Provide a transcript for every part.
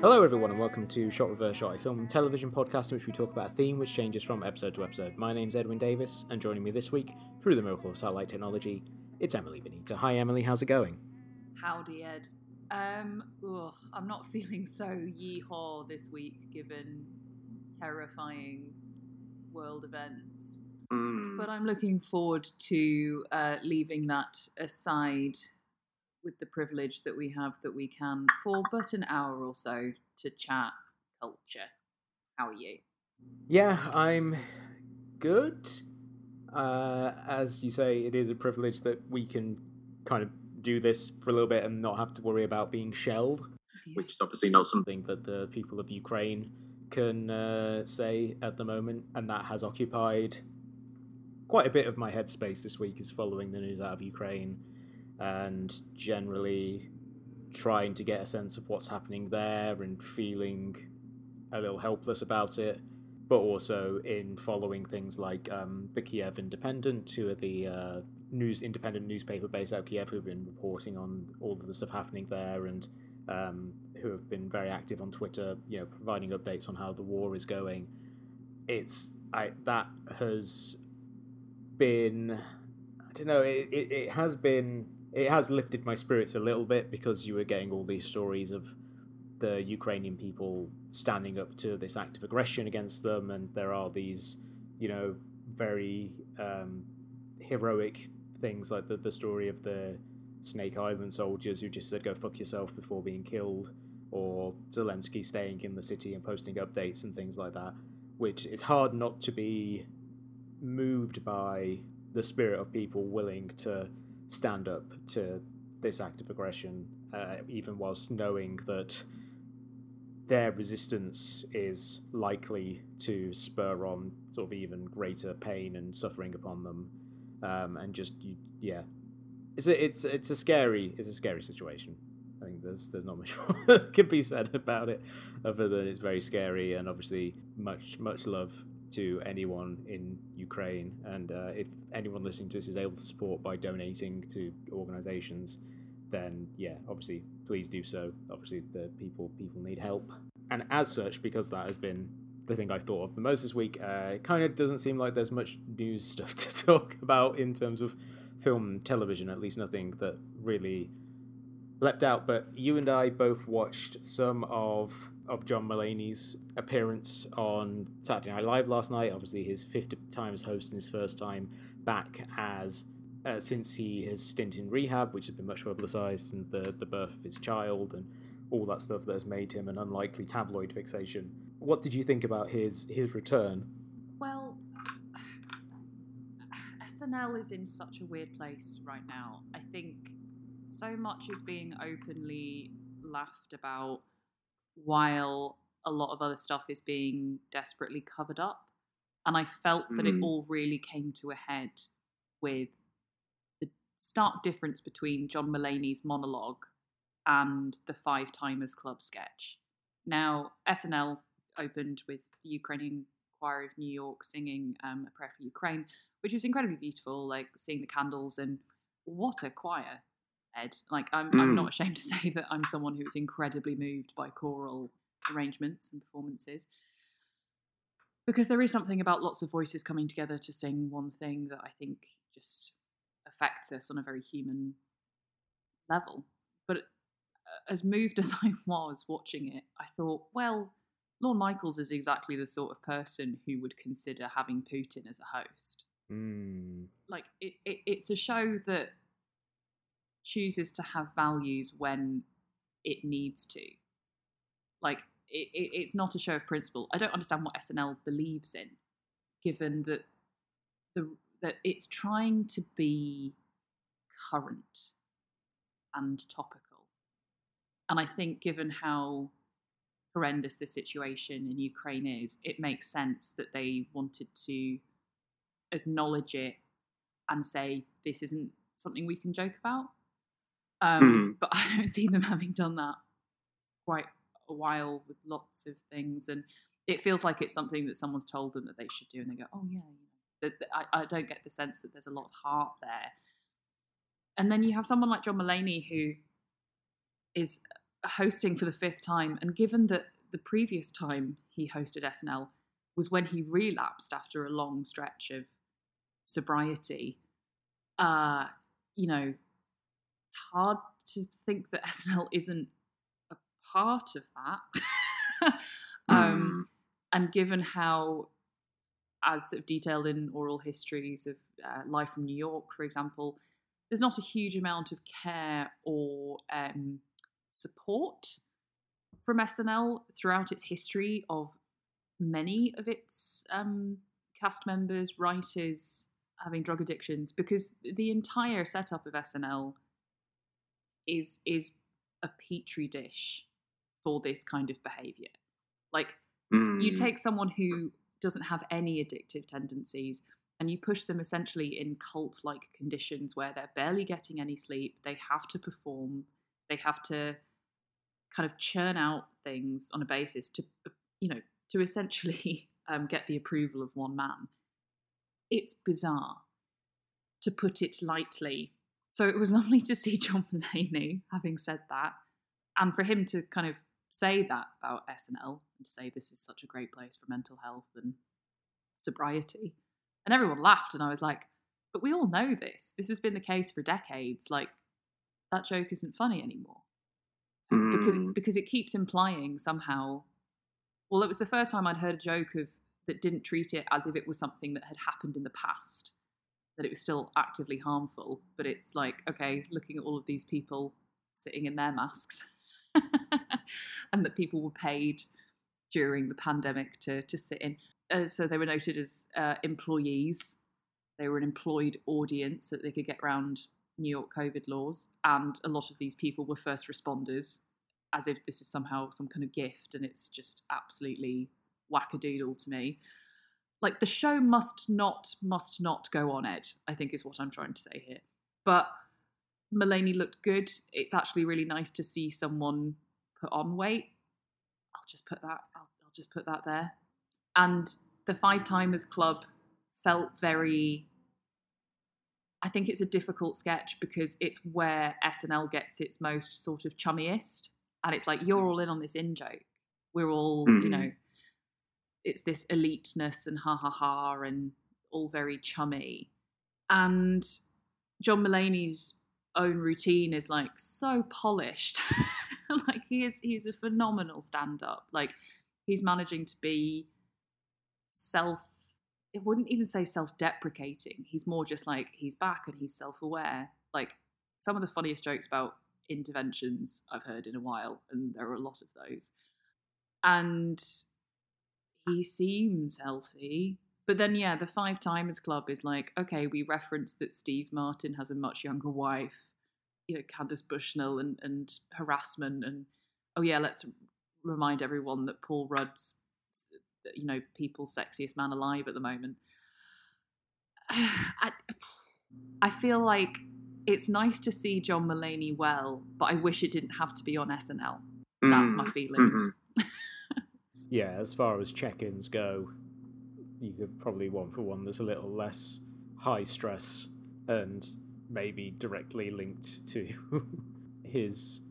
Hello everyone and welcome to Shot Reverse Shot, a film and television podcast in which we talk about a theme which changes from episode to episode. My name's Edwin Davis and joining me this week, through the miracle of satellite technology, it's Emily Benita. Hi Emily, how's it going? Howdy Ed. I'm not feeling so yee-haw this week given terrifying world events. But I'm looking forward to leaving that aside with the privilege that we have, that we can, for but an hour or so, to chat culture. How are you? Yeah, I'm good. As you say, it is a privilege that we can kind of do this for a little bit and not have to worry about being shelled, which is obviously not something that the people of Ukraine can say at the moment, and that has occupied quite a bit of my headspace this week, is following the news out of Ukraine and generally trying to get a sense of what's happening there and feeling a little helpless about it, but also in following things like the Kiev Independent, who are the independent newspaper based out of Kiev who've been reporting on all of the stuff happening there and who have been very active on Twitter, you know, providing updates on how the war is going. That has been... It has lifted my spirits a little bit, because you were getting all these stories of the Ukrainian people standing up to this act of aggression against them, and there are these, you know, very heroic things like the story of the Snake Island soldiers who just said go fuck yourself before being killed, or Zelensky staying in the city and posting updates and things like that, which it's hard not to be moved by the spirit of people willing to stand up to this act of aggression, even whilst knowing that their resistance is likely to spur on sort of even greater pain and suffering upon them, it's a scary situation. I think there's not much more can be said about it other than it's very scary, and obviously much love to anyone in Ukraine, and if anyone listening to this is able to support by donating to organisations, then yeah, obviously please do so. Obviously the people need help, and as such, because that has been the thing I've thought of the most this week, it kind of doesn't seem like there's much news stuff to talk about in terms of film and television, at least nothing that really leapt out, but you and I both watched some of John Mulaney's appearance on Saturday Night Live last night, obviously his fifth time as host and his first time back as since he has stint in rehab, which has been much publicised, and the birth of his child and all that stuff that has made him an unlikely tabloid fixation. What did you think about his return? Well, SNL is in such a weird place right now. I think so much is being openly laughed about while a lot of other stuff is being desperately covered up. And I felt that it all really came to a head with the stark difference between John Mulaney's monologue and the Five Timers Club sketch. Now, SNL opened with the Ukrainian Choir of New York singing A Prayer for Ukraine, which was incredibly beautiful, like seeing the candles, and what a choir. Like, I'm not ashamed to say that I'm someone who is incredibly moved by choral arrangements and performances, because there is something about lots of voices coming together to sing one thing that I think just affects us on a very human level. But as moved as I was watching it, I thought, well, Lorne Michaels is exactly the sort of person who would consider having Putin as a host. Like, it's a show that chooses to have values when it needs to. Like, it's not a show of principle. I don't understand what SNL believes in, given that that it's trying to be current and topical. And I think, given how horrendous the situation in Ukraine is, it makes sense that they wanted to acknowledge it and say, this isn't something we can joke about. But I don't see them having done that quite a while with lots of things, and it feels like it's something that someone's told them that they should do, and they go, oh yeah, I don't get the sense that there's a lot of heart there. And then you have someone like John Mulaney, who is hosting for the fifth time, and given that the previous time he hosted SNL was when he relapsed after a long stretch of sobriety, it's hard to think that SNL isn't a part of that. And given how, as sort of detailed in oral histories of Live from New York, for example, there's not a huge amount of care or support from SNL throughout its history of many of its cast members, writers having drug addictions, because the entire setup of SNL is a petri dish for this kind of behaviour. Like, you take someone who doesn't have any addictive tendencies and you push them essentially in cult-like conditions where they're barely getting any sleep, they have to perform, they have to kind of churn out things on a basis to essentially get the approval of one man. It's bizarre, to put it lightly. So it was lovely to see John Mulaney having said that, and for him to kind of say that about SNL and to say this is such a great place for mental health and sobriety. And everyone laughed, and I was like, but we all know this. This has been the case for decades. Like, that joke isn't funny anymore. Because it keeps implying somehow, well, it was the first time I'd heard a joke that didn't treat it as if it was something that had happened in the past, that it was still actively harmful. But it's like, okay, looking at all of these people sitting in their masks and that people were paid during the pandemic to sit in. So they were noted as employees. They were an employed audience, so that they could get around New York COVID laws. And a lot of these people were first responders, as if this is somehow some kind of gift, and it's just absolutely wackadoodle to me. Like, the show must not go on, Ed, I think is what I'm trying to say here. But Mulaney looked good. It's actually really nice to see someone put on weight. I'll just put that there. And the Five Timers Club felt very, I think it's a difficult sketch because it's where SNL gets its most sort of chummiest. And it's like, you're all in on this in-joke. We're all, it's this eliteness and ha-ha-ha and all very chummy. And John Mulaney's own routine is like so polished. Like, he's a phenomenal stand-up. Like, he's managing to be it wouldn't even say self-deprecating. He's more just like, he's back and he's self-aware. Like, some of the funniest jokes about interventions I've heard in a while, and there are a lot of those. And he seems healthy. But then, yeah, the Five Timers Club is like, okay, we referenced that Steve Martin has a much younger wife, Candace Bushnell and harassment, and oh yeah, let's remind everyone that Paul Rudd's people's sexiest man alive at the moment. I feel like it's nice to see John Mulaney well, but I wish it didn't have to be on SNL. That's my feelings. Yeah, as far as check-ins go, you could probably want for one that's a little less high stress and maybe directly linked to his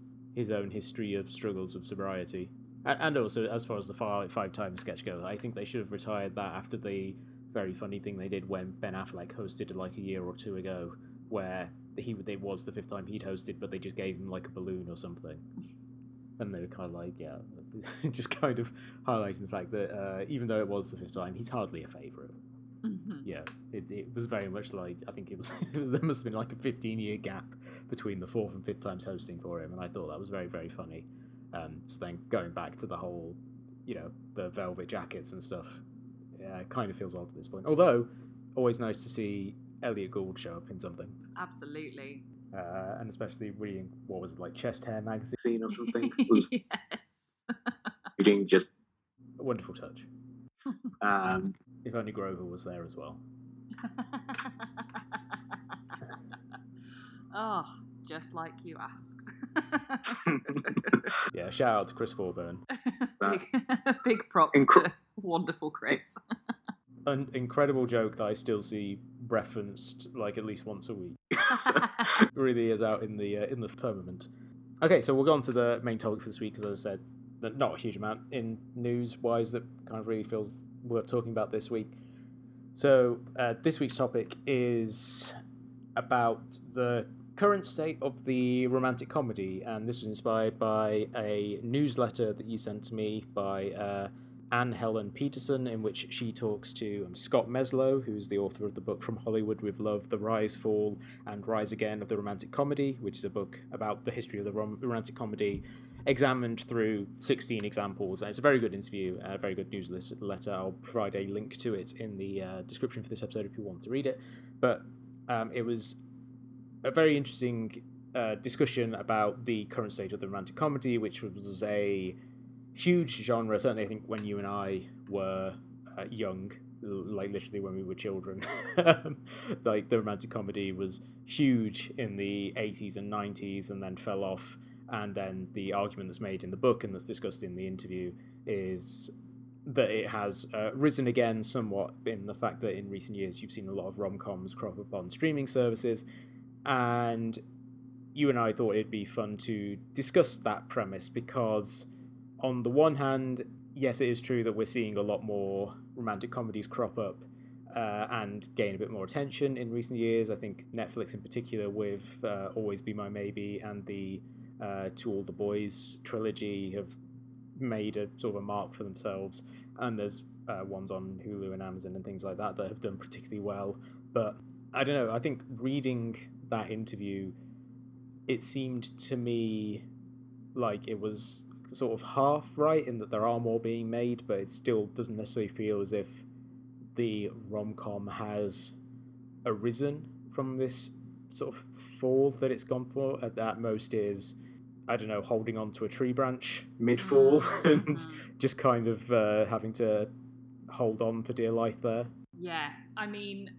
own history of struggles with sobriety. And also, as far as the Five Times sketch goes, I think they should have retired that after the very funny thing they did when Ben Affleck hosted like a year or two ago, where it was the fifth time he'd hosted, but they just gave him like a balloon or something. And they were kind of like, yeah, just kind of highlighting the fact that even though it was the fifth time, he's hardly a favourite. Yeah, it was very much like, I think it was, there must have been like a 15-year gap between the fourth and fifth times hosting for him, and I thought that was very, very funny. So then going back to the whole, the velvet jackets and stuff, yeah, it kind of feels odd at this point. Although, always nice to see Elliot Gould show up in something. Absolutely. And especially reading, what was it, like Chest Hair magazine or something? Yes. Reading, just a wonderful touch. If only Grover was there as well. Oh, just like you asked. Yeah, shout out to Chris Thorburn. Big props to wonderful Chris. An incredible joke that I still see referenced like at least once a week. It really is out in the firmament. Okay, so we'll go on to the main topic for this week, because as I said, not a huge amount in news-wise that kind of really feels worth talking about this week. So this week's topic is about the current state of the romantic comedy, and this was inspired by a newsletter that you sent to me by Anne Helen Peterson, in which she talks to Scott Meslow, who's the author of the book From Hollywood with Love, The Rise, Fall, and Rise Again of the Romantic Comedy, which is a book about the history of the romantic comedy examined through 16 examples. And it's a very good interview, a very good newsletter. I'll provide a link to it in the description for this episode if you want to read it. But it was a very interesting discussion about the current state of the romantic comedy, which was a huge genre, certainly I think when you and I were young, like literally when we were children. Like the romantic comedy was huge in the 80s and 90s and then fell off. And then the argument that's made in the book and that's discussed in the interview is that it has risen again somewhat in the fact that in recent years you've seen a lot of rom-coms crop up on streaming services. And you and I thought it'd be fun to discuss that premise, because on the one hand, yes, it is true that we're seeing a lot more romantic comedies crop up and gain a bit more attention in recent years. I think Netflix in particular with Always Be My Maybe and the To All the Boys trilogy have made a sort of a mark for themselves. And there's ones on Hulu and Amazon and things like that that have done particularly well. But I don't know, I think reading that interview, it seemed to me like it was sort of half right in that there are more being made, but it still doesn't necessarily feel as if the rom-com has arisen from this sort of fall that it's gone for. At most is, I don't know, holding on to a tree branch mid-fall and just kind of having to hold on for dear life there. Yeah, I mean,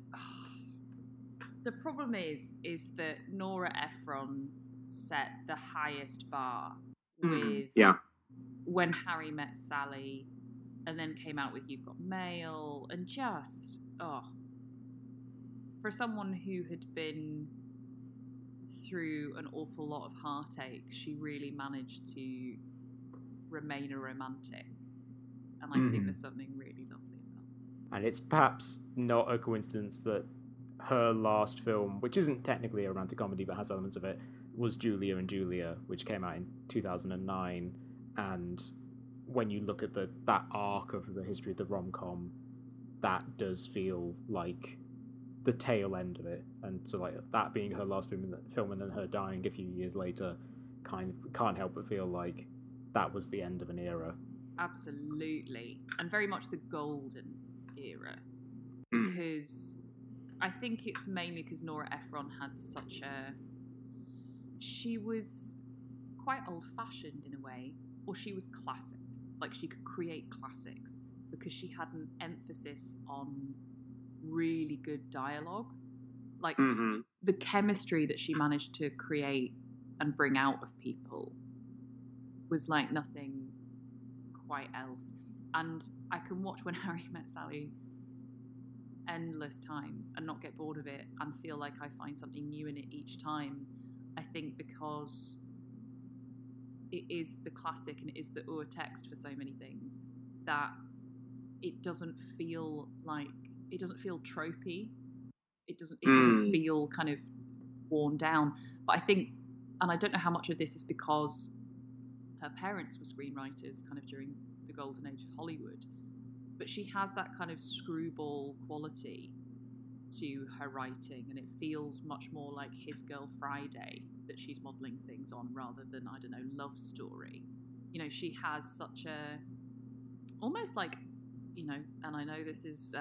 the problem is that Nora Ephron set the highest bar with When Harry Met Sally, and then came out with You've Got Mail, and just for someone who had been through an awful lot of heartache, she really managed to remain a romantic, and I think there's something really lovely about that. And it's perhaps not a coincidence that her last film, which isn't technically a romantic comedy but has elements of it, was Julia and Julia, which came out in 2009, and when you look at that arc of the history of the rom-com, that does feel like the tail end of it. And so like that being her last film and then her dying a few years later, kind of can't help but feel like that was the end of an era. Absolutely, and very much the golden era, because I think it's mainly because Nora Ephron had such a... She was quite old-fashioned in a way, or she was classic. Like, she could create classics because she had an emphasis on really good dialogue. Like, the chemistry that she managed to create and bring out of people was like nothing quite else. And I can watch When Harry Met Sally endless times and not get bored of it and feel like I find something new in it each time. I think because it is the classic and it is the ur text for so many things, that it doesn't feel like, it doesn't feel tropey. It doesn't feel kind of worn down. But I think, and I don't know how much of this is because her parents were screenwriters kind of during the golden age of Hollywood, but she has that kind of screwball quality to her writing, and it feels much more like His Girl Friday that she's modelling things on rather than, I don't know, Love Story. You know, she has such a, almost like, you know, and I know this is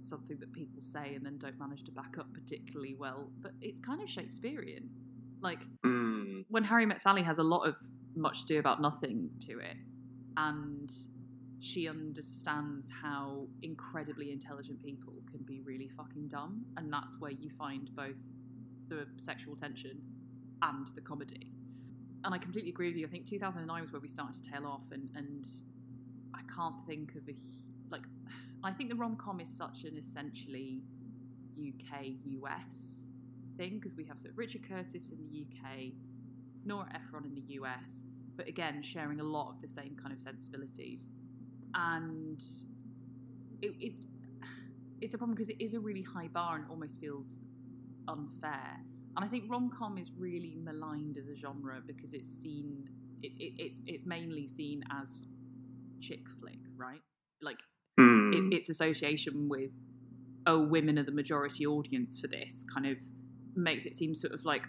something that people say and then don't manage to back up particularly well, but it's kind of Shakespearean. Like, When Harry Met Sally has a lot of much to do about nothing to it, and she understands how incredibly intelligent people can be really fucking dumb, and that's where you find both the sexual tension and the comedy. And I completely agree with you. I think 2009 was where we started to tail off, and I can't think of a... Like, I think the rom-com is such an essentially UK-US thing, because we have sort of Richard Curtis in the UK, Nora Ephron in the US, but again, sharing a lot of the same kind of sensibilities. And it's a problem because it is a really high bar and almost feels unfair. And I think rom-com is really maligned as a genre because it's seen, it's mainly seen as chick flick, right? Like, its association with, oh, women are the majority audience for this, kind of makes it seem sort of like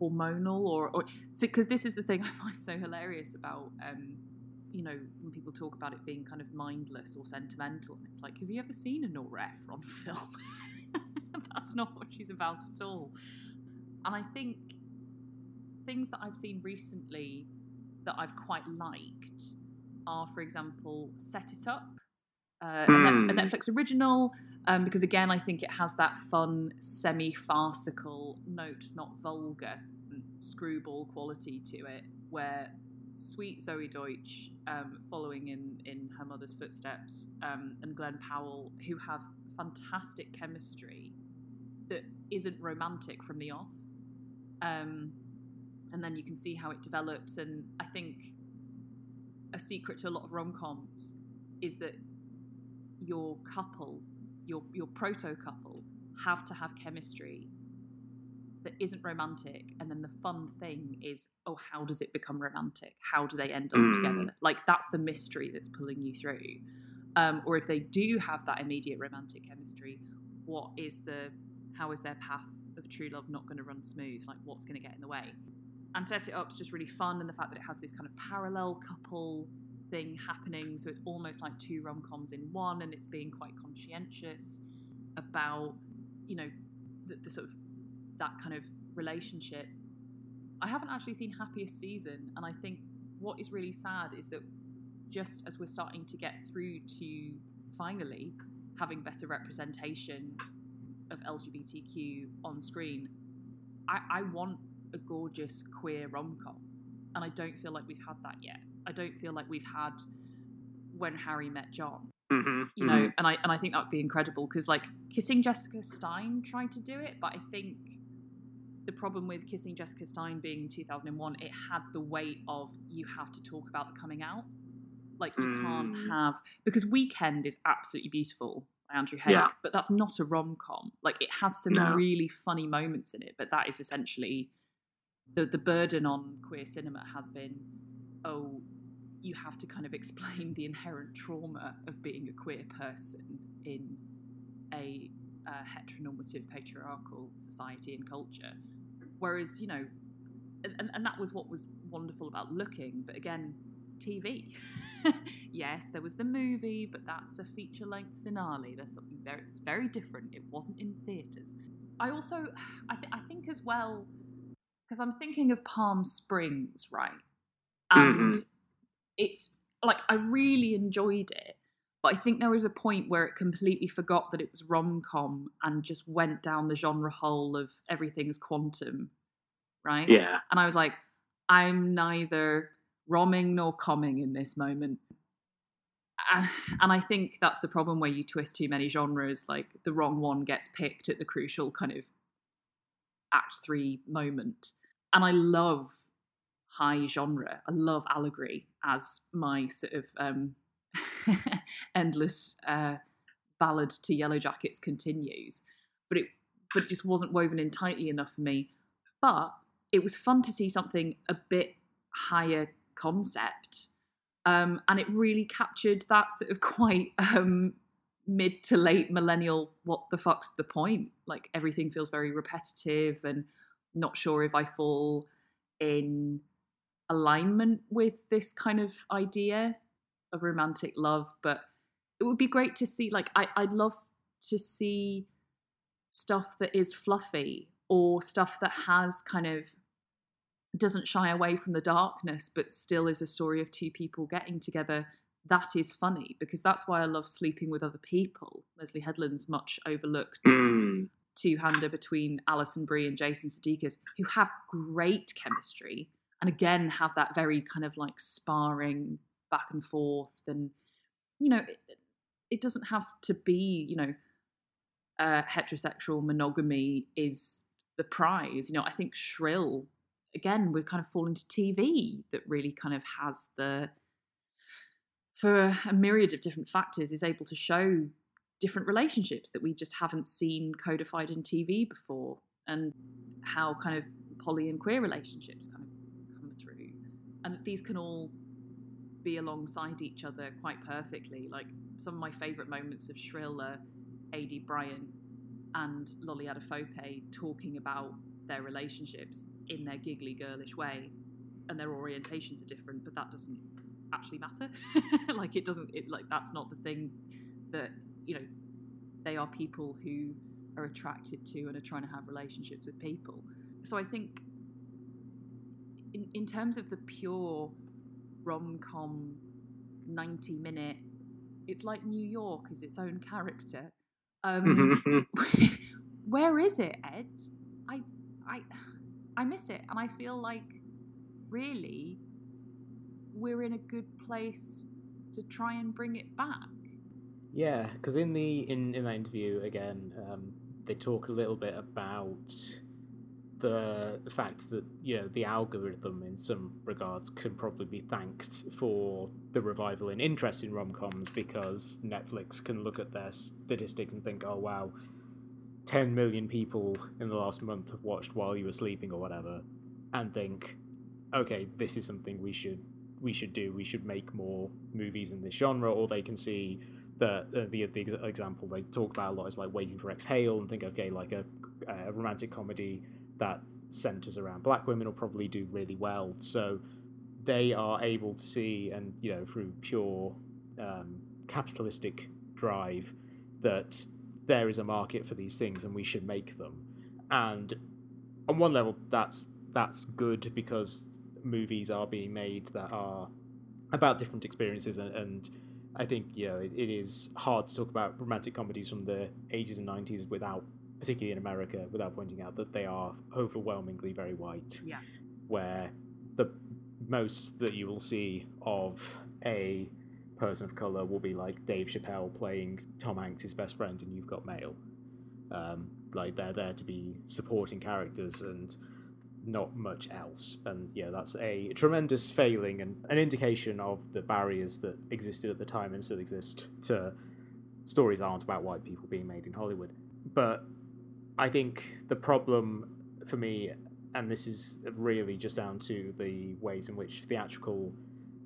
hormonal, or because this is the thing I find so hilarious about, you know, when people talk about it being kind of mindless or sentimental, and it's like, have you ever seen a Nora Ephron film? That's not what she's about at all. And I think things that I've seen recently that I've quite liked are, for example, Set It Up, a Netflix original, because again, I think it has that fun, semi-farcical note, not vulgar, screwball quality to it, where sweet Zoe Deutsch, following in her mother's footsteps, and Glenn Powell, who have fantastic chemistry that isn't romantic from the off, and then you can see how it develops. And I think a secret to a lot of rom-coms is that your couple, your proto-couple, have to have chemistry that isn't romantic, and then the fun thing is, oh, how does it become romantic? How do they end up together? Like, that's the mystery that's pulling you through. Or if they do have that immediate romantic chemistry, how is their path of true love not going to run smooth? Like, what's going to get in the way? And Set It Up's just really fun, and the fact that it has this kind of parallel couple thing happening, so it's almost like two rom-coms in one, and it's being quite conscientious about, you know, the sort of that kind of relationship. I haven't actually seen Happiest Season, and I think what is really sad is that just as we're starting to get through to finally having better representation of LGBTQ on screen, I want a gorgeous queer rom-com, and I don't feel like we've had that yet. I don't feel like we've had When Harry Met John, you know, and I think that would be incredible, because like Kissing Jessica Stein tried to do it, but I think the problem with Kissing Jessica Stein being in 2001, it had the weight of you have to talk about the coming out, like you can't have, because Weekend is absolutely beautiful, Andrew Haig, but that's not a rom-com. Like, it has some really funny moments in it, but that is essentially the burden on queer cinema has been, oh, you have to kind of explain the inherent trauma of being a queer person in a heteronormative patriarchal society and culture. Whereas, you know, and that was what was wonderful about Looking, but again, it's TV. Yes, there was the movie, but that's a feature-length finale. There's something there. It's very different. It wasn't in theatres. I also, I think as well, because I'm thinking of Palm Springs, right? And it's like, I really enjoyed it, but I think there was a point where it completely forgot that it was rom-com and just went down the genre hole of everything is quantum, right? Yeah. And I was like, I'm neither romming nor comming in this moment. And I think that's the problem where you twist too many genres, like the wrong one gets picked at the crucial kind of Act 3 moment. And I love high genre. I love allegory as my sort of endless ballad to Yellow Jackets continues. But it just wasn't woven in tightly enough for me. But it was fun to see something a bit higher concept, and it really captured that sort of quite mid to late millennial, what the fuck's the point? Like, everything feels very repetitive and not sure if I fall in alignment with this kind of idea of romantic love. But it would be great to see, like, I'd love to see stuff that is fluffy, or stuff that has kind of doesn't shy away from the darkness but still is a story of two people getting together that is funny, because that's why I love Sleeping with Other People, Leslie Headland's much overlooked two-hander between Alison Brie and Jason Sudeikis, who have great chemistry and again have that very kind of like sparring back and forth. And, you know, it doesn't have to be, you know, heterosexual monogamy is the prize. You know, I think Shrill, again, we're kind of falling to TV that really kind of has the, for a myriad of different factors, is able to show different relationships that we just haven't seen codified in TV before, and how kind of poly and queer relationships kind of come through, and that these can all be alongside each other quite perfectly. Like, some of my favourite moments of Shrill are A.D. Bryant and Lolly Adefope talking about their relationships in their giggly, girlish way, and their orientations are different, but that doesn't actually matter. Like, it doesn't, it, like, that's not the thing that, you know, they are people who are attracted to and are trying to have relationships with people. So I think in terms of the pure rom-com 90-minute, it's like New York is its own character. Where is it, Ed? I miss it, and I feel like really we're in a good place to try and bring it back. Yeah, because in that interview again, they talk a little bit about the fact that, you know, the algorithm in some regards can probably be thanked for the revival in interest in rom-coms, because Netflix can look at their statistics and think, oh wow, 10 million people in the last month have watched While You Were Sleeping or whatever, and think, okay, this is something we should do, we should make more movies in this genre. Or they can see the example they talk about a lot is like Waiting for Exhale, and think, okay, like a romantic comedy that centres around black women will probably do really well. So they are able to see, and, you know, through pure capitalistic drive, that there is a market for these things and we should make them. And on one level, that's good, because movies are being made that are about different experiences, and I think, you know, it is hard to talk about romantic comedies from the 80s and 90s without, particularly in America, without pointing out that they are overwhelmingly very white. Yeah. Where the most that you will see of a person of colour will be like Dave Chappelle playing Tom Hanks' best friend in You've Got Mail. Like, they're there to be supporting characters and not much else. And yeah, that's a tremendous failing and an indication of the barriers that existed at the time and still exist to stories that aren't about white people being made in Hollywood. But I think the problem for me, and this is really just down to the ways in which theatrical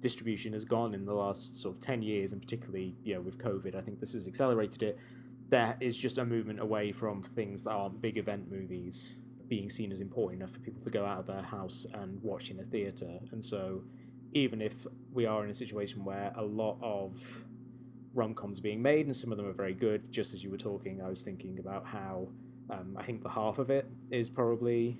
distribution has gone in the last sort of 10 years, and particularly, you know, with COVID, I think this has accelerated it. There is just a movement away from things that aren't big event movies being seen as important enough for people to go out of their house and watch in a theatre. And so even if we are in a situation where a lot of rom-coms are being made, and some of them are very good, just as you were talking, I was thinking about how I think The Half of It is probably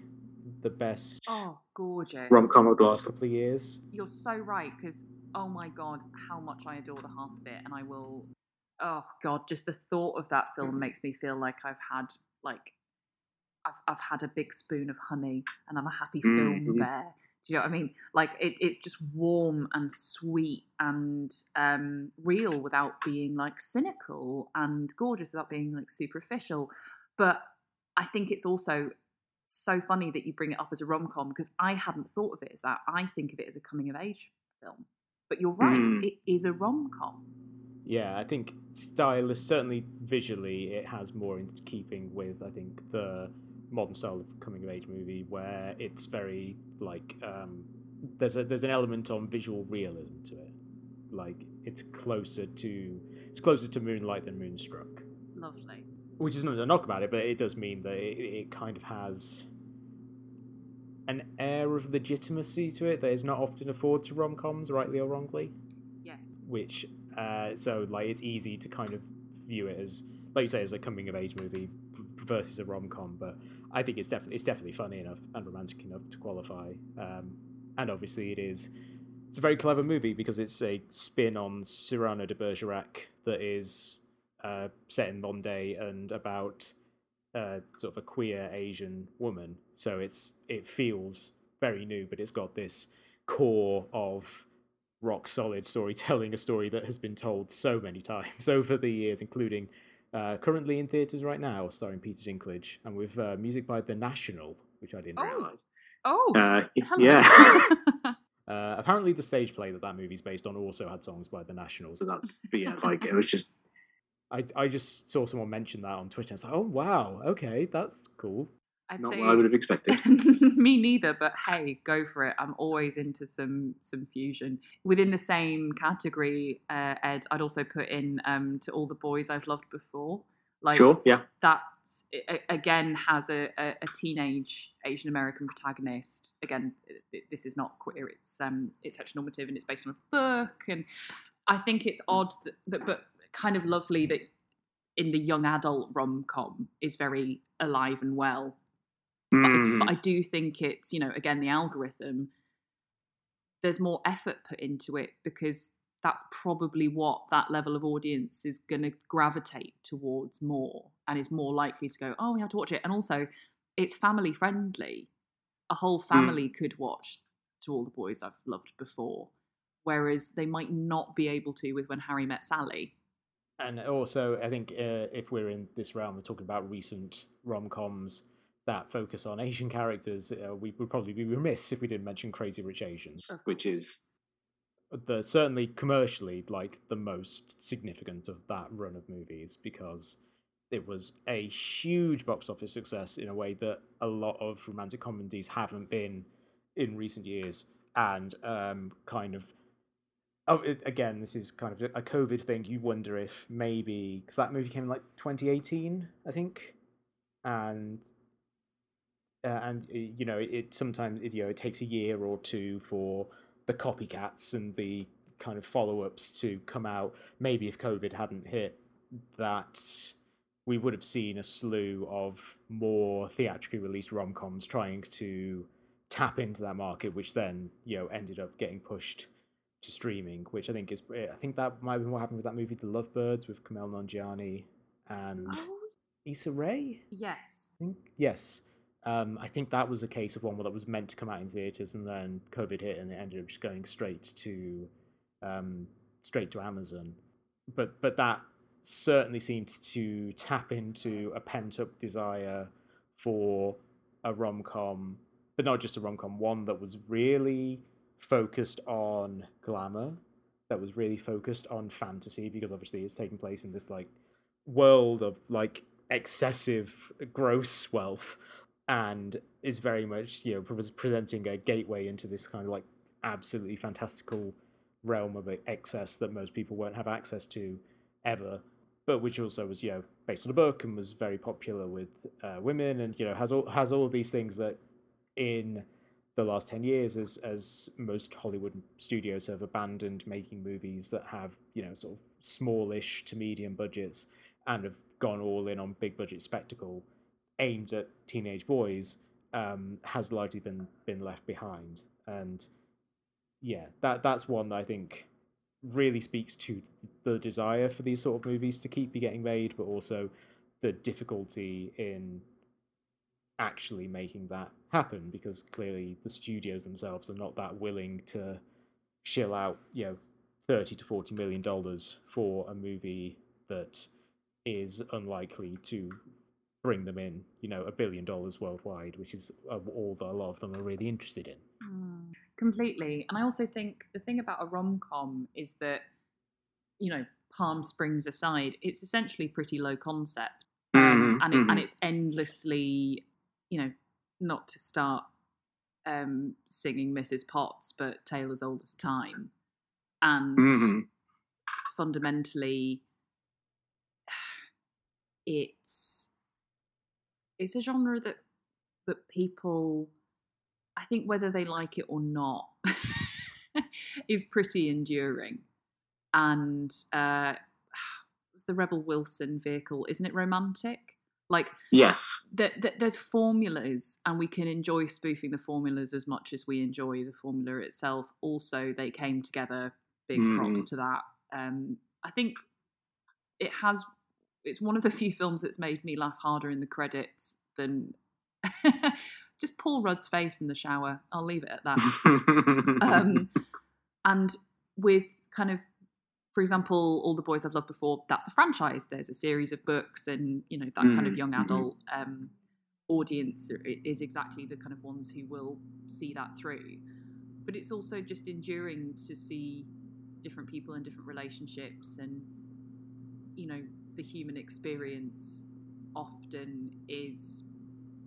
the best gorgeous rom-com of the last couple of years. You're so right, because oh my god, how much I adore The Half of It, and I will, oh god, just the thought of that film makes me feel like I've had a big spoon of honey and I'm a happy film bear. Do you know what I mean? Like, it's just warm and sweet and real without being, like, cynical, and gorgeous without being, like, superficial. But I think it's also so funny that you bring it up as a rom-com, because I hadn't thought of it as that. I think of it as a coming-of-age film. But you're right, it is a rom-com. Yeah, I think stylist, certainly visually, it has more in keeping with, I think, the modern style of coming-of-age movie, where it's very, like, there's an element on visual realism to it. Like, it's closer to Moonlight than Moonstruck. Lovely. Which is not a knock about it, but it does mean that it kind of has an air of legitimacy to it that is not often afforded to rom-coms, rightly or wrongly. Yes. Which, so, like, it's easy to kind of view it as, like you say, as a coming-of-age movie versus a rom-com, but I think it's definitely funny enough and romantic enough to qualify. And obviously it's a very clever movie, because it's a spin on Cyrano de Bergerac that is set in Vendée and about sort of a queer Asian woman. So it feels very new, but it's got this core of rock solid storytelling, a story that has been told so many times over the years, including currently in theatres right now, starring Peter Dinklage, and with music by The National, which I didn't realise. Oh, yeah. Apparently the stage play that movie's based on also had songs by The National. So that's, yeah, like, it was just... I just saw someone mention that on Twitter. I was like, oh, wow, okay, that's cool. Not what I would have expected. Me neither, but hey, go for it. I'm always into some fusion. Within the same category, Ed, I'd also put in To All the Boys I've Loved Before. Like, sure, yeah. That, again, has a teenage Asian-American protagonist. Again, this is not queer. It's heteronormative and it's based on a book. And I think it's odd, but kind of lovely that in the young adult rom-com is very alive and well. But I do think it's, you know, again, the algorithm, there's more effort put into it because that's probably what that level of audience is going to gravitate towards more and is more likely to go, oh, we have to watch it. And also, it's family friendly. A whole family could watch To All the Boys I've Loved Before, whereas they might not be able to with When Harry Met Sally. And also, I think if we're in this realm of talking about recent rom-coms that focus on Asian characters, we would probably be remiss if we didn't mention Crazy Rich Asians, which is certainly commercially like the most significant of that run of movies, because it was a huge box office success in a way that a lot of romantic comedies haven't been in recent years. And again, this is kind of a COVID thing. You wonder if maybe, because that movie came in like 2018, I think, and you know, it sometimes it takes a year or two for the copycats and the kind of follow-ups to come out. Maybe if COVID hadn't hit, that we would have seen a slew of more theatrically released rom-coms trying to tap into that market, which then, you know, ended up getting pushed to streaming. Which I think is, I think that might have been what happened with that movie, The Lovebirds, with Kumail Nanjiani and Issa Rae. Yes, I think yes. I think that was a case of one that was meant to come out in theatres, and then COVID hit, and it ended up just going straight to Amazon. But that certainly seemed to tap into a pent-up desire for a rom-com, but not just a rom-com, one that was really focused on glamour, that was really focused on fantasy, because obviously it's taking place in this like world of like excessive gross wealth, and is very much, you know, presenting a gateway into this kind of like absolutely fantastical realm of excess that most people won't have access to ever, but which also was, you know, based on a book and was very popular with women, and, you know, has all of these things that in the last 10 years, as most Hollywood studios have abandoned making movies that have, you know, sort of smallish to medium budgets and have gone all in on big budget spectacle aimed at teenage boys, has largely been left behind. And yeah, that's one that I think really speaks to the desire for these sort of movies to keep getting made, but also the difficulty in actually making that happen, because clearly the studios themselves are not that willing to shill out, you know, $30 to $40 million for a movie that is unlikely to bring them in, you know, $1 billion worldwide, which is all that a lot of them are really interested in. Completely. And I also think the thing about a rom-com is that, you know, Palm Springs aside, it's essentially pretty low concept. And it's endlessly, you know, not to start singing Mrs. Potts, but Tale as Old as Time. And fundamentally, it's a genre that people, I think, whether they like it or not, is pretty enduring. And it's the Rebel Wilson vehicle, isn't it? Romantic? Like, yes, there's formulas, and we can enjoy spoofing the formulas as much as we enjoy the formula itself. Also, they came together. Big props to that. I think it has It's one of the few films that's made me laugh harder in the credits than just Paul Rudd's face in the shower. I'll leave it at that. And with kind of, for example, All the Boys I've Loved Before, that's a franchise. There's a series of books, and you know that kind of young adult audience is exactly the kind of ones who will see that through. But it's also just enduring to see different people in different relationships, and you know the human experience often is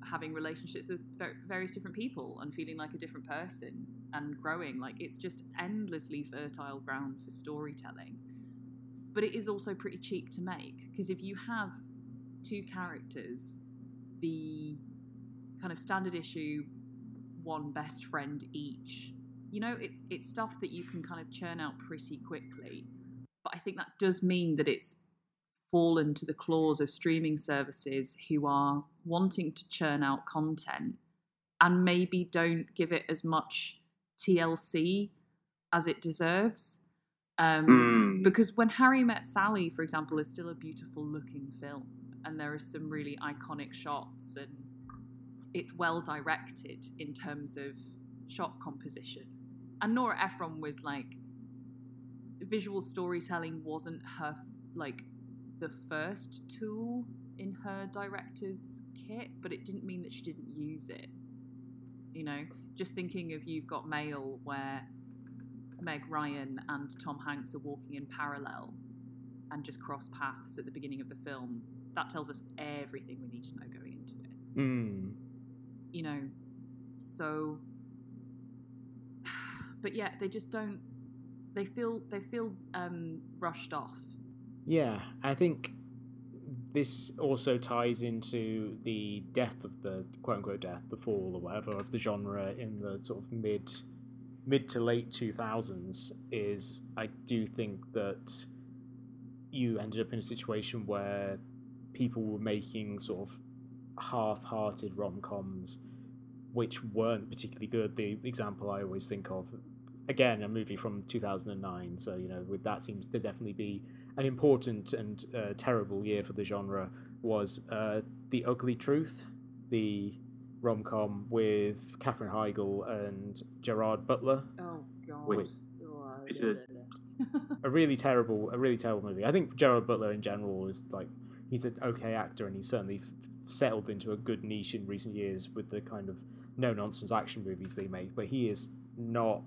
having relationships with various different people and feeling like a different person and growing. Like, it's just endlessly fertile ground for storytelling. But it is also pretty cheap to make, because if you have two characters, the kind of standard issue one best friend each, you know, it's stuff that you can kind of churn out pretty quickly. But I think that does mean that it's fallen to the claws of streaming services who are wanting to churn out content and maybe don't give it as much TLC as it deserves. Because When Harry Met Sally, for example, is still a beautiful looking film, and there are some really iconic shots, and it's well directed in terms of shot composition. And Nora Ephron was like, visual storytelling wasn't her the first tool in her director's kit, but it didn't mean that she didn't use it. You know, just thinking of You've Got Mail, where Meg Ryan and Tom Hanks are walking in parallel and just cross paths at the beginning of the film. That tells us everything we need to know going into it. You know, so... But yeah, they just don't... They feel rushed off. Yeah, I think this also ties into the death of the, quote-unquote death, the fall or whatever, of the genre in the sort of mid to late 2000s, is I do think that you ended up in a situation where people were making sort of half-hearted rom-coms which weren't particularly good. The example I always think of, again, a movie from 2009, so, you know, that seems to definitely be an important and terrible year for the genre, was The Ugly Truth, the rom-com with Katherine Heigl and Gerard Butler. Oh, God. A really terrible movie. I think Gerard Butler in general is he's an okay actor, and he's certainly settled into a good niche in recent years with the kind of no-nonsense action movies they make, but he is not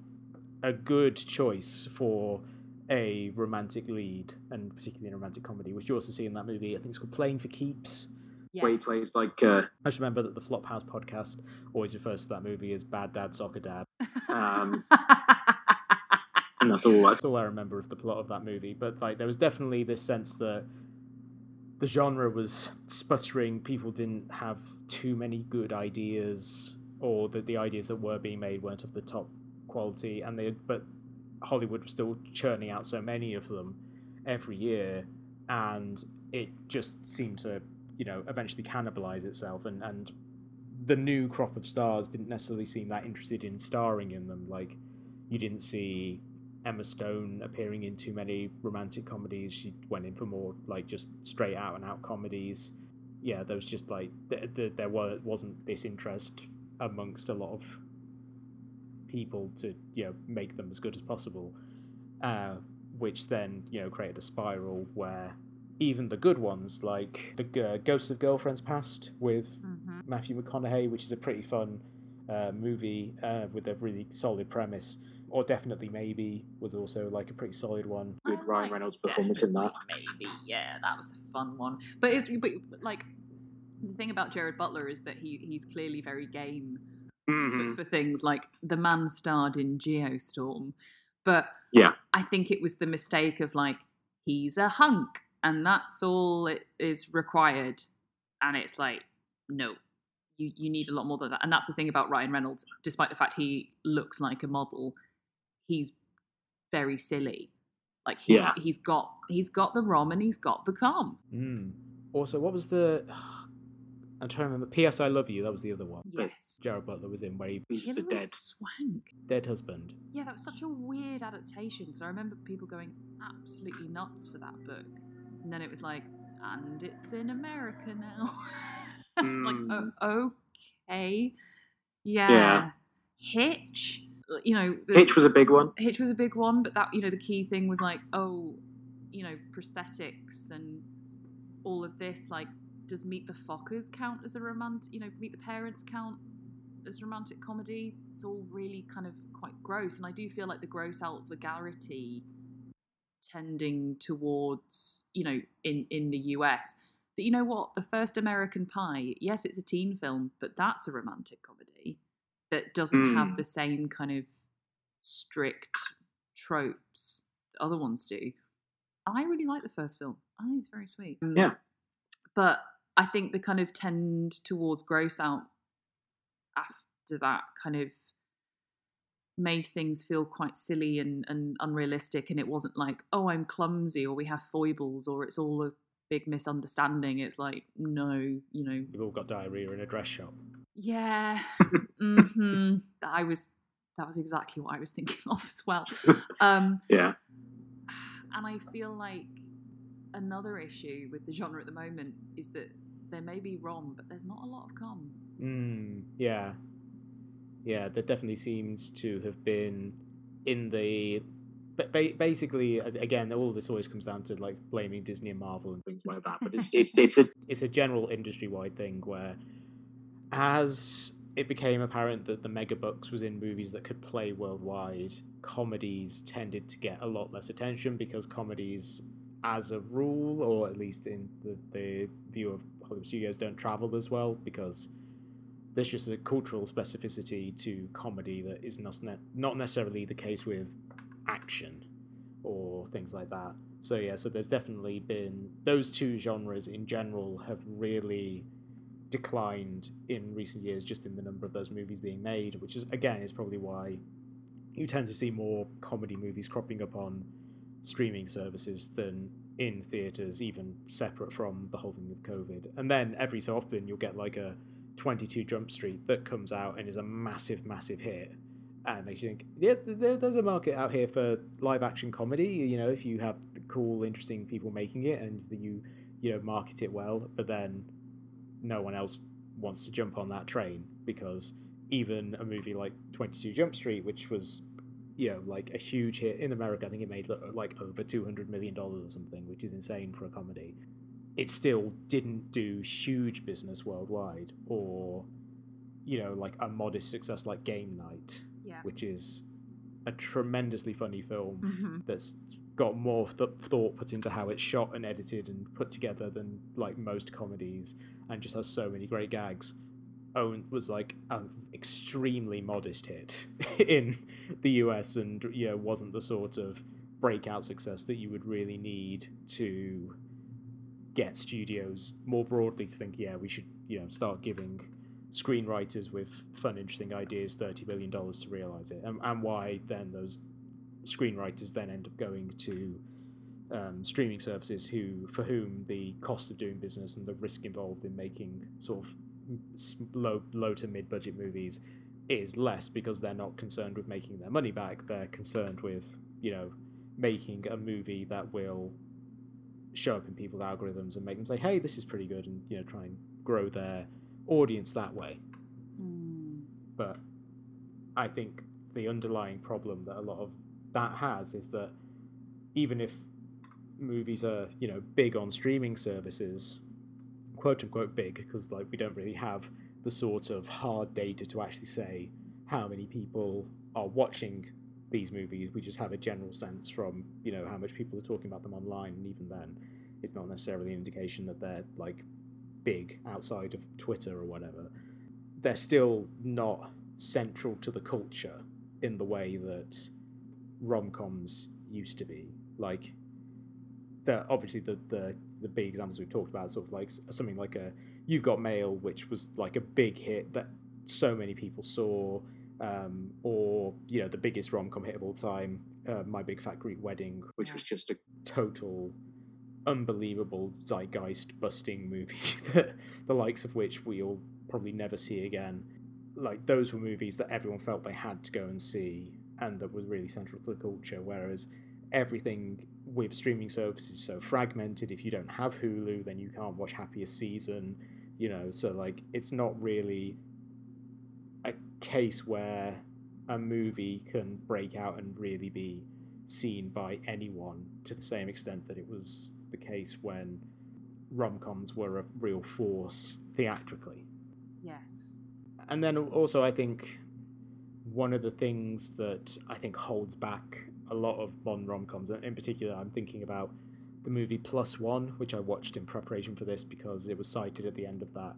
a good choice for a romantic lead, and particularly in a romantic comedy, which you also see in that movie. I think it's called Playing for Keeps. Yes. Where he plays I just remember that the Flophouse podcast always refers to that movie as Bad Dad Soccer Dad. And that's all I remember of the plot of that movie. But there was definitely this sense that the genre was sputtering. People didn't have too many good ideas, or that the ideas that were being made weren't of the top quality, but Hollywood was still churning out so many of them every year, and it just seemed to, you know, eventually cannibalize itself, and the new crop of stars didn't necessarily seem that interested in starring in them. You didn't see Emma Stone appearing in too many romantic comedies. She went in for more just straight out and out comedies. Yeah, there was just wasn't this interest amongst a lot of people to, you know, make them as good as possible, which then, you know, created a spiral where even the good ones, like the Ghosts of Girlfriends Past with Matthew McConaughey, which is a pretty fun movie with a really solid premise, or Definitely Maybe was also a pretty solid one. Good Ryan Reynolds performance in that. Maybe, yeah, that was a fun one. But the thing about Gerard Butler is that he's clearly very game. For things like the man starred in Geostorm, but yeah, I think it was the mistake of he's a hunk and that's all it is required, and it's no, you need a lot more than that. And that's the thing about Ryan Reynolds, despite the fact he looks like a model, he's very silly. He's got the rom and he's got the com. Also, what was the? I'm trying to remember. P.S. I Love You, that was the other one. Yes. Gerard Butler was in, where he beats the dead swank. Dead husband. Yeah, that was such a weird adaptation, because I remember people going absolutely nuts for that book. And then it was and it's in America now. Like, oh, okay. Yeah. Hitch, you know. Hitch was a big one. But that, you know, the key thing was like, oh, you know, prosthetics and all of this. Like, does Meet the Fockers count as a romantic, you know, Meet the Parents count as romantic comedy? It's all really kind of quite gross. And I do feel like the gross out vulgarity tending towards, you know, in the US. But you know what? The first American Pie, yes, it's a teen film, but that's a romantic comedy that doesn't have the same kind of strict tropes that other ones do. I really like the first film. I think it's very sweet. Yeah. But I think the kind of tend towards gross out after that kind of made things feel quite silly and unrealistic. And it wasn't like, oh, I'm clumsy, or we have foibles, or it's all a big misunderstanding. It's like, no, you know, we've all got diarrhea in a dress shop. Yeah. That was exactly what I was thinking of as well. Yeah. And I feel like another issue with the genre at the moment is that there may be rom, but there's not a lot of com. Yeah, there definitely seems to have been in the... But basically, again, all of this always comes down to like blaming Disney and Marvel and things like that. But it's a general industry-wide thing where, as it became apparent that the mega bucks was in movies that could play worldwide, comedies tended to get a lot less attention because comedies, as a rule, or at least in the view of Hollywood studios, don't travel as well because there's just a cultural specificity to comedy that is not necessarily the case with action or things like that. So there's definitely been those two genres in general have really declined in recent years, just in the number of those movies being made, which is again is probably why you tend to see more comedy movies cropping up on streaming services than in theaters, even separate from the whole thing of COVID. And then every so often you'll get like a 22 Jump Street that comes out and is a massive hit. And makes you think, yeah, there's a market out here for live action comedy. You know, if you have cool, interesting people making it and you know, market it well, but then no one else wants to jump on that train because even a movie like 22 Jump Street, which was, you know, like a huge hit in America, I think it made like over $200 million or something, which is insane for a comedy. It still didn't do huge business worldwide, or, you know, like a modest success like Game Night. Yeah. Which is a tremendously funny film that's got more thought put into how it's shot and edited and put together than like most comedies, and just has so many great gags. Owen was like an extremely modest hit in the US, and you know, wasn't the sort of breakout success that you would really need to get studios more broadly to think, yeah, we should, you know, start giving screenwriters with fun, interesting ideas $30 million to realize it, and why then those screenwriters then end up going to streaming services for whom the cost of doing business and the risk involved in making sort of low to mid budget movies is less, because they're not concerned with making their money back. They're concerned with, you know, making a movie that will show up in people's algorithms and make them say, hey, this is pretty good, and, you know, try and grow their audience that way. But I think the underlying problem that a lot of that has is that even if movies are, you know, big on streaming services, quote unquote big, because like we don't really have the sort of hard data to actually say how many people are watching these movies, we just have a general sense from, you know, how much people are talking about them online, and even then it's not necessarily an indication that they're like big outside of Twitter or whatever. They're still not central to the culture in the way that rom-coms used to be. Like, obviously the big examples we've talked about, sort of like something like a You've Got Mail, which was like a big hit that so many people saw, or, you know, the biggest rom-com hit of all time, My Big Fat Greek Wedding, which was just a total unbelievable zeitgeist busting movie that the likes of which we'll probably never see again. Like, those were movies that everyone felt they had to go and see, and that was really central to the culture, whereas everything with streaming services so fragmented, if you don't have Hulu, then you can't watch Happiest Season, you know, so like it's not really a case where a movie can break out and really be seen by anyone to the same extent that it was the case when rom-coms were a real force theatrically. Yes. And then also I think one of the things that I think holds back a lot of modern rom-coms, in particular I'm thinking about the movie Plus One, which I watched in preparation for this because it was cited at the end of that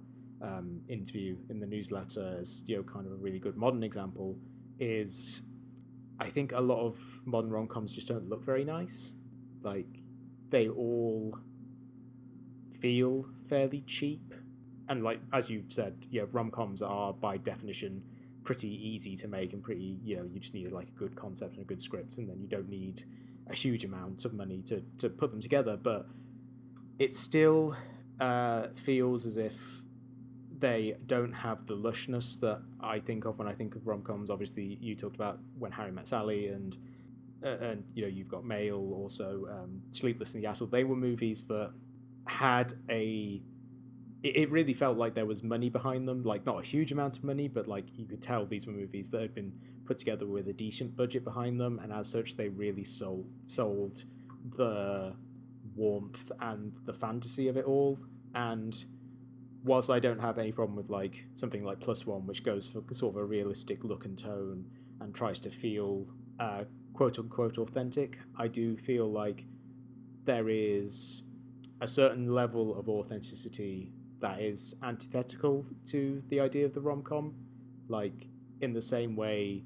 interview in the newsletter as, you know, kind of a really good modern example, is I think a lot of modern rom-coms just don't look very nice. Like, they all feel fairly cheap. And like, as you've said, you know, rom-coms are by definition pretty easy to make and pretty, you know, you just need like a good concept and a good script, and then you don't need a huge amount of money to put them together. But it still feels as if they don't have the lushness that I think of when I think of rom-coms. Obviously, you talked about When Harry Met Sally and you know, You've Got Mail, also Sleepless in Seattle. They were movies that had it really felt like there was money behind them, like not a huge amount of money, but like you could tell these were movies that had been put together with a decent budget behind them, and as such they really sold the warmth and the fantasy of it all. And whilst I don't have any problem with like something like Plus One, which goes for sort of a realistic look and tone and tries to feel quote unquote authentic, I do feel like there is a certain level of authenticity that is antithetical to the idea of the rom-com, like in the same way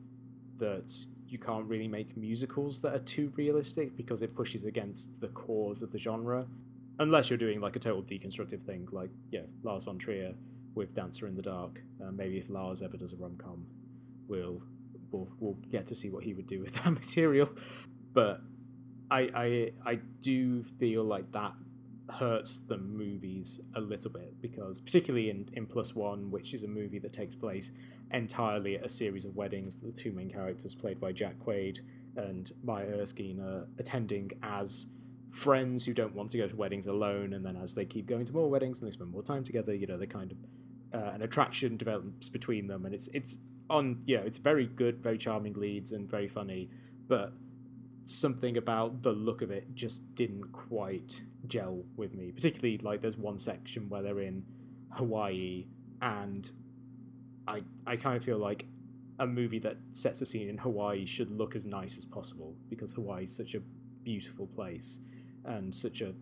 that you can't really make musicals that are too realistic because it pushes against the cause of the genre, unless you're doing like a total deconstructive thing, like, yeah, Lars von Trier with Dancer in the Dark. Maybe if Lars ever does a rom-com, we'll get to see what he would do with that material. But I do feel like that hurts the movies a little bit, because particularly in Plus One, which is a movie that takes place entirely at a series of weddings, the two main characters played by Jack Quaid and Maya Erskine are attending as friends who don't want to go to weddings alone, and then as they keep going to more weddings and they spend more time together, you know, they kind of an attraction develops between them, and it's on, you know, it's very good, very charming leads and very funny, but something about the look of it just didn't quite gel with me. Particularly, like, there's one section where they're in Hawaii, and I kind of feel like a movie that sets a scene in Hawaii should look as nice as possible, because Hawaii is such a beautiful place and such a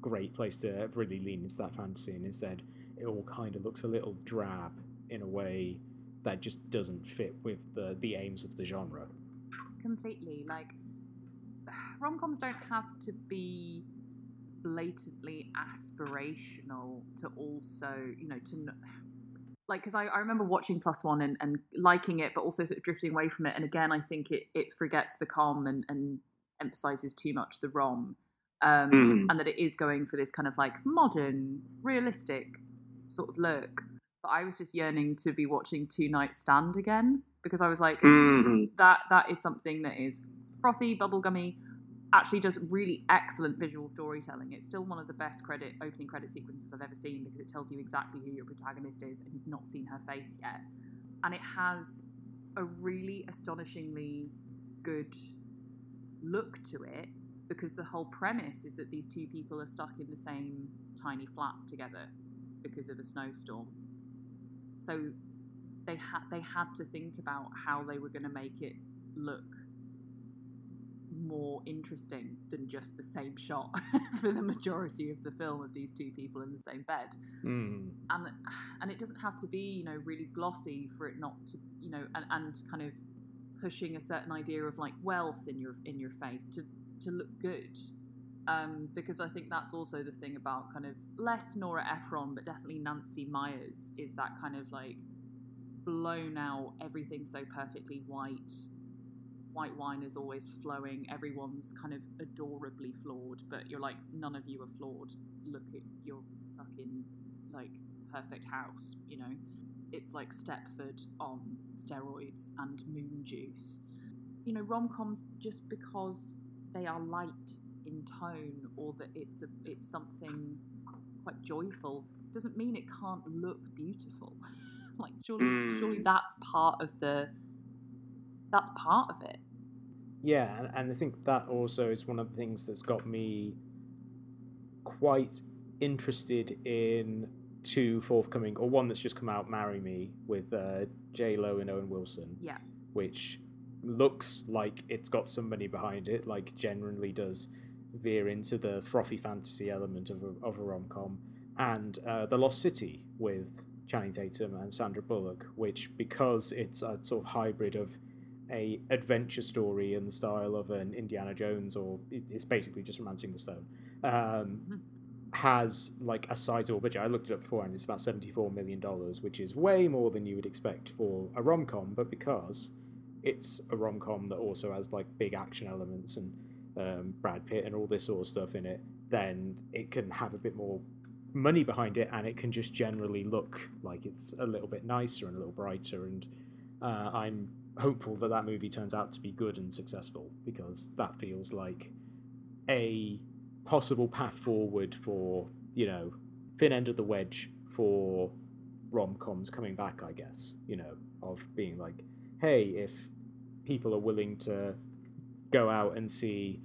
great place to really lean into that fantasy, and instead it all kind of looks a little drab in a way that just doesn't fit with the aims of the genre. Completely. Like, rom-coms don't have to be blatantly aspirational to also, you know, to like, because I remember watching Plus One and liking it, but also sort of drifting away from it. And again, I think it forgets the com and emphasizes too much the rom, and that it is going for this kind of like modern, realistic sort of look. But I was just yearning to be watching Two Night Stand again, because I was like, that is something that is frothy, bubblegummy, actually just really excellent visual storytelling. It's still one of the best opening credit sequences I've ever seen, because it tells you exactly who your protagonist is and you've not seen her face yet. And it has a really astonishingly good look to it, because the whole premise is that these two people are stuck in the same tiny flat together because of a snowstorm. So they had to think about how they were going to make it look more interesting than just the same shot for the majority of the film of these two people in the same bed. And it doesn't have to be, you know, really glossy for it not to, you know, and kind of pushing a certain idea of like wealth in your face to look good, because I think that's also the thing about kind of less Nora Ephron but definitely Nancy Meyers, is that kind of like blown out, everything so perfectly white wine is always flowing, everyone's kind of adorably flawed, but you're like, none of you are flawed, look at your fucking like perfect house, you know, it's like Stepford on steroids and moon juice. You know, rom-coms, just because they are light in tone, or that it's something quite joyful, doesn't mean it can't look beautiful. Like surely that's part of it. Yeah, and I think that also is one of the things that's got me quite interested in two forthcoming, or one that's just come out, Marry Me, with J-Lo and Owen Wilson. Yeah. Which looks like it's got somebody behind it, like generally does veer into the frothy fantasy element of a rom-com. And The Lost City with Channing Tatum and Sandra Bullock, which, because it's a sort of hybrid of a adventure story in the style of an Indiana Jones, or it's basically just Romancing the Stone, has like a sizable budget. I looked it up before, and it's about $74 million, which is way more than you would expect for a rom-com, but because it's a rom-com that also has like big action elements and Brad Pitt and all this sort of stuff in it, then it can have a bit more money behind it, and it can just generally look like it's a little bit nicer and a little brighter, and I'm hopeful that that movie turns out to be good and successful, because that feels like a possible path forward for, you know, thin end of the wedge for rom-coms coming back, I guess, you know, of being like, hey, if people are willing to go out and see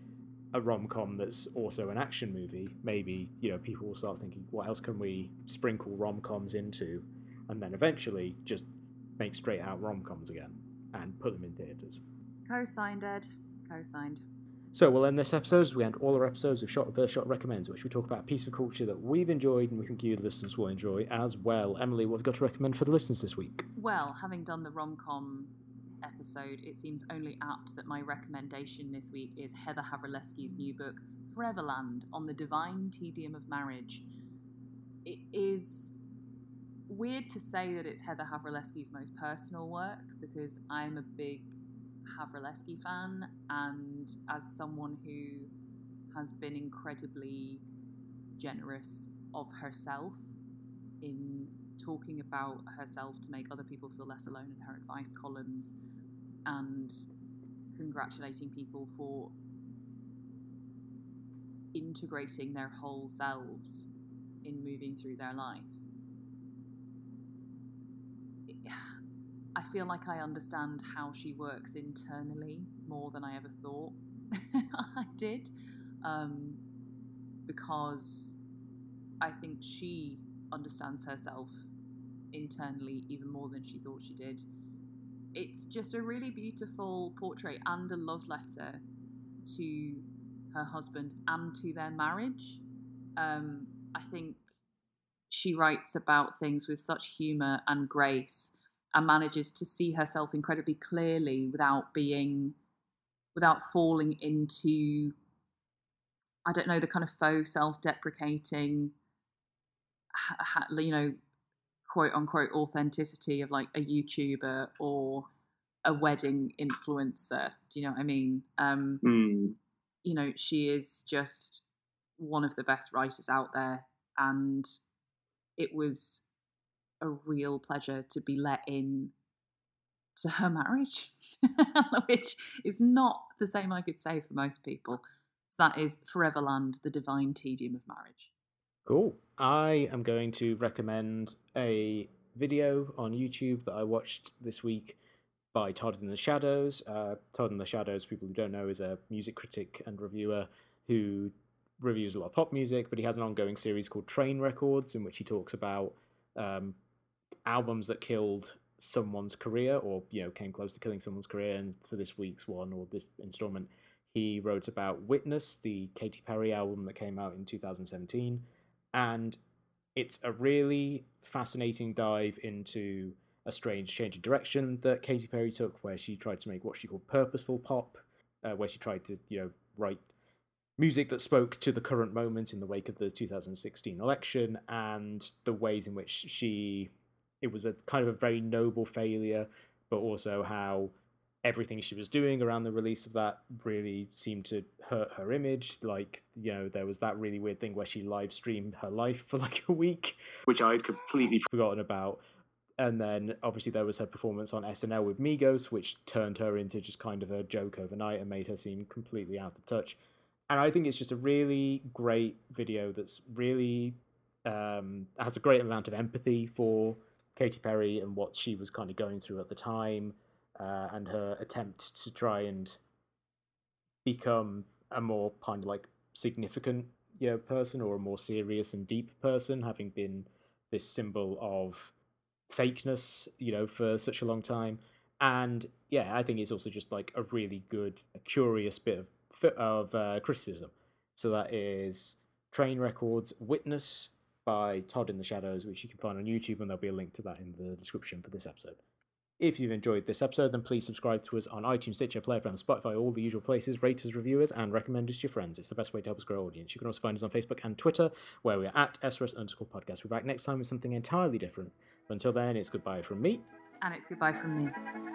a rom-com that's also an action movie, maybe, you know, people will start thinking, what else can we sprinkle rom-coms into, and then eventually just make straight out rom-coms again and put them in theatres. Co-signed, Ed. Co-signed. So we'll end this episode as we end all our episodes of Shot Reverse Shot Recommends, which we talk about a piece of culture that we've enjoyed and we think you, the listeners, will enjoy as well. Emily, what have you got to recommend for the listeners this week? Well, having done the rom-com episode, it seems only apt that my recommendation this week is Heather Havrileski's new book, Foreverland, On the Divine Tedium of Marriage. It is weird to say that it's Heather Havrileski's most personal work, because I'm a big Havrileski fan, and as someone who has been incredibly generous of herself in talking about herself to make other people feel less alone in her advice columns, and congratulating people for integrating their whole selves in moving through their life. I feel like I understand how she works internally more than I ever thought I did, because I think she understands herself internally even more than she thought she did. It's just a really beautiful portrait and a love letter to her husband and to their marriage. I think she writes about things with such humour and grace, and manages to see herself incredibly clearly without falling into, I don't know, the kind of faux self-deprecating, you know, quote-unquote authenticity of like a YouTuber or a wedding influencer. Do you know what I mean? You know, she is just one of the best writers out there, and it was a real pleasure to be let in to her marriage, which is not the same I could say for most people. So that is Foreverland, The Divine Tedium of Marriage. Cool. I am going to recommend a video on YouTube that I watched this week by Todd in the Shadows. Todd in the Shadows, people who don't know, is a music critic and reviewer who reviews a lot of pop music, but he has an ongoing series called Train Records, in which he talks about albums that killed someone's career, or, you know, came close to killing someone's career. And for this week's one, or this installment, he wrote about Witness, the Katy Perry album that came out in 2017, and it's a really fascinating dive into a strange change of direction that Katy Perry took, where she tried to make what she called purposeful pop, where she tried to, you know, write music that spoke to the current moment in the wake of the 2016 election, and the ways in which it was a kind of a very noble failure, but also how everything she was doing around the release of that really seemed to hurt her image. Like, you know, there was that really weird thing where she live streamed her life for like a week, which I'd completely forgotten about. And then obviously there was her performance on SNL with Migos, which turned her into just kind of a joke overnight and made her seem completely out of touch. And I think it's just a really great video that's really has a great amount of empathy for Katy Perry and what she was kind of going through at the time, and her attempt to try and become a more kind of like significant, you know, person, or a more serious and deep person, having been this symbol of fakeness, you know, for such a long time. And yeah, I think it's also just like a really good, curious bit of criticism. So that is Train Record's Witness by Todd in the Shadows, which you can find on YouTube, and there'll be a link to that in the description for this episode. If you've enjoyed this episode, then please subscribe to us on iTunes, Stitcher, Player FM, Spotify, all the usual places. Rate us, review us, and recommend us to your friends. It's the best way to help us grow our audience. You can also find us on Facebook and Twitter, where we are at SRS_podcast. We're back next time with something entirely different. But until then, it's goodbye from me. And it's goodbye from me.